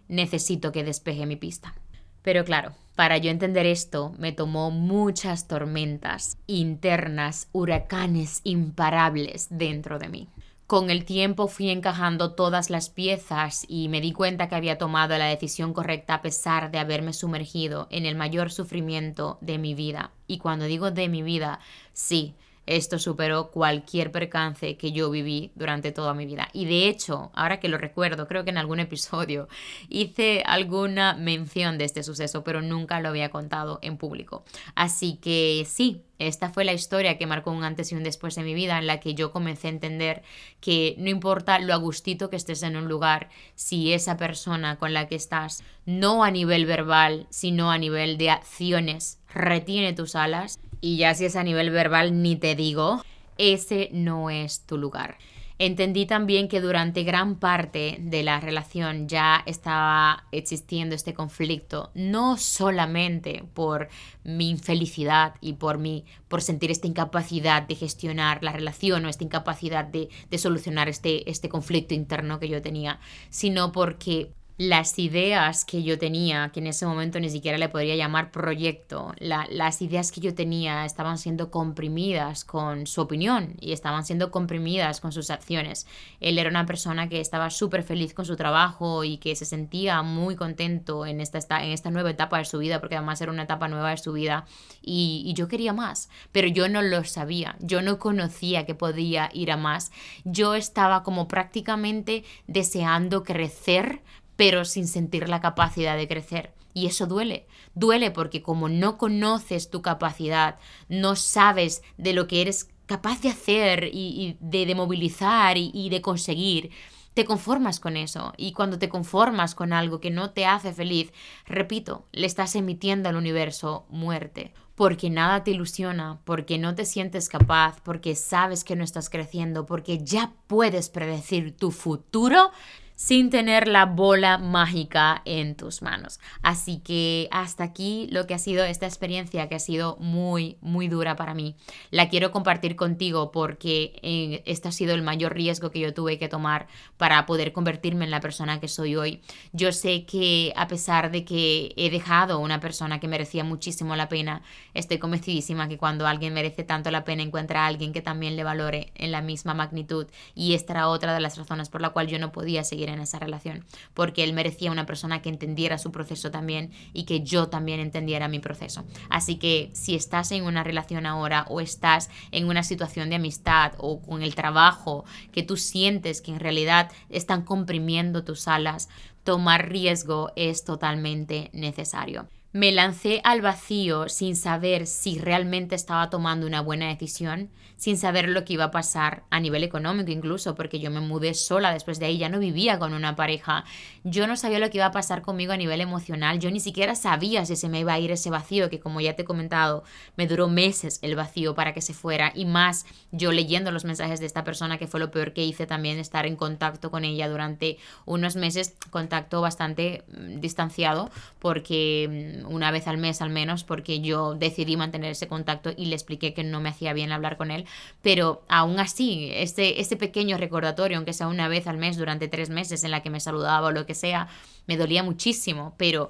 necesito que despeje mi pista. Pero claro, para yo entender esto me tomó muchas tormentas internas, huracanes imparables dentro de mí. Con el tiempo fui encajando todas las piezas y me di cuenta que había tomado la decisión correcta a pesar de haberme sumergido en el mayor sufrimiento de mi vida. Y cuando digo de mi vida, sí, esto superó cualquier percance que yo viví durante toda mi vida. Y de hecho, ahora que lo recuerdo, creo que en algún episodio hice alguna mención de este suceso, pero nunca lo había contado en público. Así que sí, esta fue la historia que marcó un antes y un después en mi vida, en la que yo comencé a entender que no importa lo a gustito que estés en un lugar, si esa persona con la que estás, no a nivel verbal, sino a nivel de acciones, retiene tus alas, y ya si es a nivel verbal ni te digo, ese no es tu lugar. Entendí también que durante gran parte de la relación ya estaba existiendo este conflicto, no solamente por mi infelicidad y por mi, por sentir esta incapacidad de gestionar la relación o esta incapacidad de, de solucionar este, este conflicto interno que yo tenía, sino porque las ideas que yo tenía, que en ese momento ni siquiera le podría llamar proyecto, la, las ideas que yo tenía estaban siendo comprimidas con su opinión y estaban siendo comprimidas con sus acciones. Él era una persona que estaba súper feliz con su trabajo y que se sentía muy contento en esta, esta, en esta nueva etapa de su vida, porque además era una etapa nueva de su vida, y, y yo quería más, pero yo no lo sabía, yo no conocía que podía ir a más. Yo estaba como prácticamente deseando crecer, pero sin sentir la capacidad de crecer. Y eso duele. Duele porque como no conoces tu capacidad, no sabes de lo que eres capaz de hacer y, y de, de movilizar y, y de conseguir, te conformas con eso. Y cuando te conformas con algo que no te hace feliz, repito, le estás emitiendo al universo muerte. Porque nada te ilusiona, porque no te sientes capaz, porque sabes que no estás creciendo, porque ya puedes predecir tu futuro sin tener la bola mágica en tus manos. Así que hasta aquí lo que ha sido esta experiencia, que ha sido muy, muy dura para mí. La quiero compartir contigo porque eh, este ha sido el mayor riesgo que yo tuve que tomar para poder convertirme en la persona que soy hoy. Yo sé que a pesar de que he dejado una persona que merecía muchísimo la pena, estoy convencidísima que cuando alguien merece tanto la pena, encuentra a alguien que también le valore en la misma magnitud. Y esta era otra de las razones por la cual yo no podía seguir en esa relación, porque él merecía una persona que entendiera su proceso también y que yo también entendiera mi proceso. Así que si estás en una relación ahora o estás en una situación de amistad o con el trabajo que tú sientes que en realidad están comprimiendo tus alas, tomar riesgo es totalmente necesario. Me lancé al vacío sin saber si realmente estaba tomando una buena decisión, sin saber lo que iba a pasar a nivel económico incluso, porque yo me mudé sola después de ahí, ya no vivía con una pareja. Yo no sabía lo que iba a pasar conmigo a nivel emocional, yo ni siquiera sabía si se me iba a ir ese vacío, que como ya te he comentado, me duró meses el vacío para que se fuera, y más yo leyendo los mensajes de esta persona, que fue lo peor que hice también, estar en contacto con ella durante unos meses, contacto bastante distanciado, porque una vez al mes al menos, porque yo decidí mantener ese contacto y le expliqué que no me hacía bien hablar con él, pero aún así, este, este pequeño recordatorio, aunque sea una vez al mes durante tres meses en la que me saludaba o lo que sea, me dolía muchísimo, pero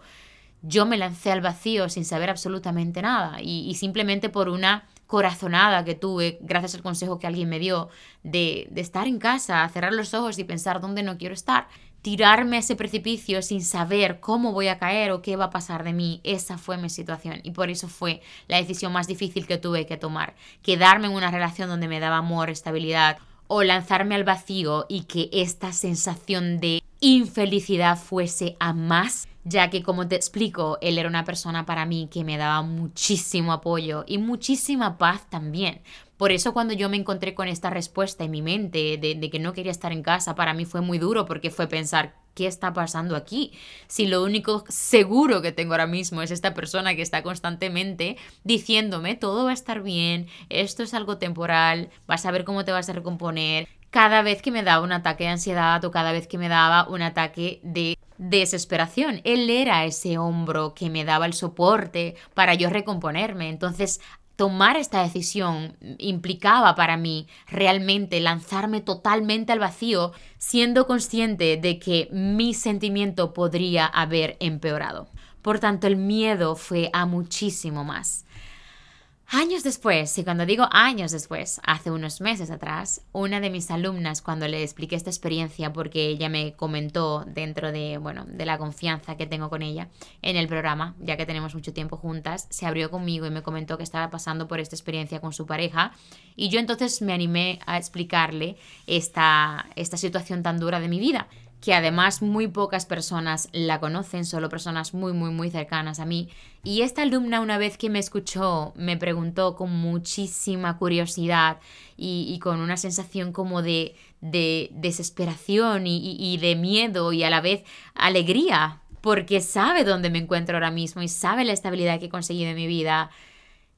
yo me lancé al vacío sin saber absolutamente nada y, y simplemente por una corazonada que tuve, gracias al consejo que alguien me dio, de, de estar en casa, cerrar los ojos y pensar dónde no quiero estar. Tirarme a ese precipicio sin saber cómo voy a caer o qué va a pasar de mí. Esa fue mi situación y por eso fue la decisión más difícil que tuve que tomar. Quedarme en una relación donde me daba amor, estabilidad, o lanzarme al vacío y que esta sensación de infelicidad fuese a más, ya que, como te explico, él era una persona para mí que me daba muchísimo apoyo y muchísima paz también. Por eso cuando yo me encontré con esta respuesta en mi mente de, de que no quería estar en casa, para mí fue muy duro porque fue pensar, ¿qué está pasando aquí? Si lo único seguro que tengo ahora mismo es esta persona que está constantemente diciéndome todo va a estar bien, esto es algo temporal, vas a ver cómo te vas a recomponer. Cada vez que me daba un ataque de ansiedad o cada vez que me daba un ataque de desesperación, él era ese hombro que me daba el soporte para yo recomponerme. Entonces, tomar esta decisión implicaba para mí realmente lanzarme totalmente al vacío, siendo consciente de que mi sentimiento podría haber empeorado. Por tanto, el miedo fue a muchísimo más. Años después, y cuando digo años después, hace unos meses atrás, una de mis alumnas, cuando le expliqué esta experiencia, porque ella me comentó dentro de, bueno, de la confianza que tengo con ella en el programa, ya que tenemos mucho tiempo juntas, se abrió conmigo y me comentó que estaba pasando por esta experiencia con su pareja, y yo entonces me animé a explicarle esta, esta situación tan dura de mi vida, que además muy pocas personas la conocen, solo personas muy, muy, muy cercanas a mí. Y esta alumna, una vez que me escuchó, me preguntó con muchísima curiosidad y, y con una sensación como de, de desesperación y, y, y de miedo y a la vez alegría, porque sabe dónde me encuentro ahora mismo y sabe la estabilidad que he conseguido en mi vida.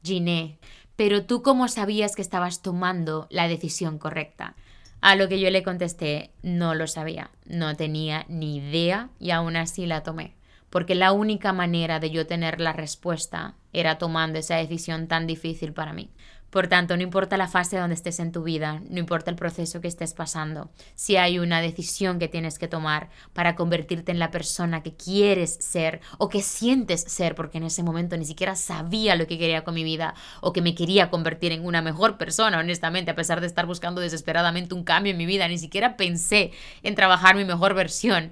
Gineé, ¿pero tú cómo sabías que estabas tomando la decisión correcta? A lo que yo le contesté, no lo sabía, no tenía ni idea y aún así la tomé. Porque la única manera de yo tener la respuesta era tomando esa decisión tan difícil para mí. Por tanto, no importa la fase donde estés en tu vida, no importa el proceso que estés pasando, si hay una decisión que tienes que tomar para convertirte en la persona que quieres ser o que sientes ser, porque en ese momento ni siquiera sabía lo que quería con mi vida o que me quería convertir en una mejor persona, honestamente, a pesar de estar buscando desesperadamente un cambio en mi vida, ni siquiera pensé en trabajar mi mejor versión.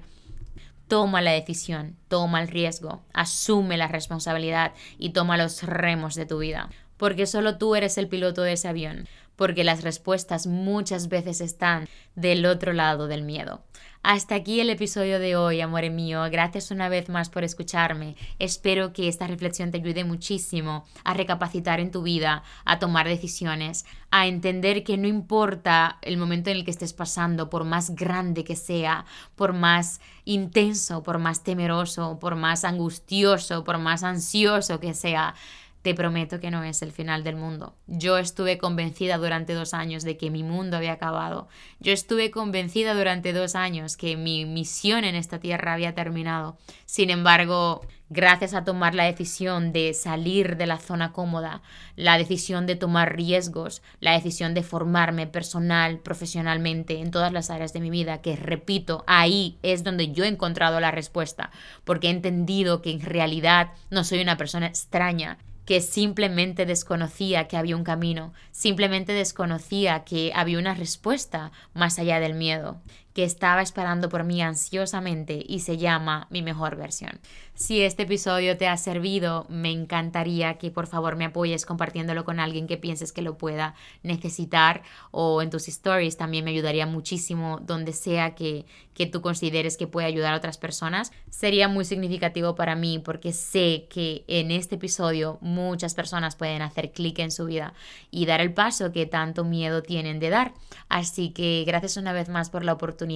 Toma la decisión, toma el riesgo, asume la responsabilidad y toma los remos de tu vida. Porque solo tú eres el piloto de ese avión. porque las respuestas muchas veces están del otro lado del miedo. Hasta aquí el episodio de hoy, amor mío. Gracias una vez más por escucharme. Espero que esta reflexión te ayude muchísimo a recapacitar en tu vida, a tomar decisiones, a entender que no importa el momento en el que estés pasando, por más grande que sea, por más intenso, por más temeroso, por más angustioso, por más ansioso que sea, te prometo que no es el final del mundo. Yo estuve convencida durante dos años de que mi mundo había acabado. Yo estuve convencida durante dos años que mi misión en esta tierra había terminado. Sin embargo, gracias a tomar la decisión de salir de la zona cómoda, la decisión de tomar riesgos, la decisión de formarme personal, profesionalmente, en todas las áreas de mi vida, que repito, ahí es donde yo he encontrado la respuesta, porque he entendido que en realidad no soy una persona extraña, que simplemente desconocía que había un camino, simplemente desconocía que había una respuesta más allá del miedo, que estaba esperando por mí ansiosamente y se llama mi mejor versión. Si este episodio te ha servido, me encantaría que por favor me apoyes compartiéndolo con alguien que pienses que lo pueda necesitar, o en tus stories también me ayudaría muchísimo, donde sea que, que tú consideres que puede ayudar a otras personas. Sería muy significativo para mí porque sé que en este episodio muchas personas pueden hacer clic en su vida y dar el paso que tanto miedo tienen de dar. Así que gracias una vez más por la oportunidad.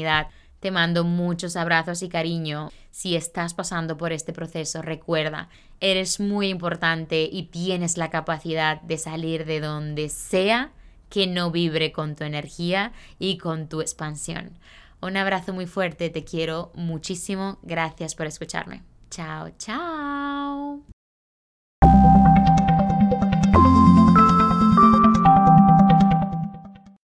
Te mando muchos abrazos y cariño. Si estás pasando por este proceso, recuerda, eres muy importante y tienes la capacidad de salir de donde sea que no vibre con tu energía y con tu expansión. Un abrazo muy fuerte, te quiero muchísimo. Gracias por escucharme. Chao, chao.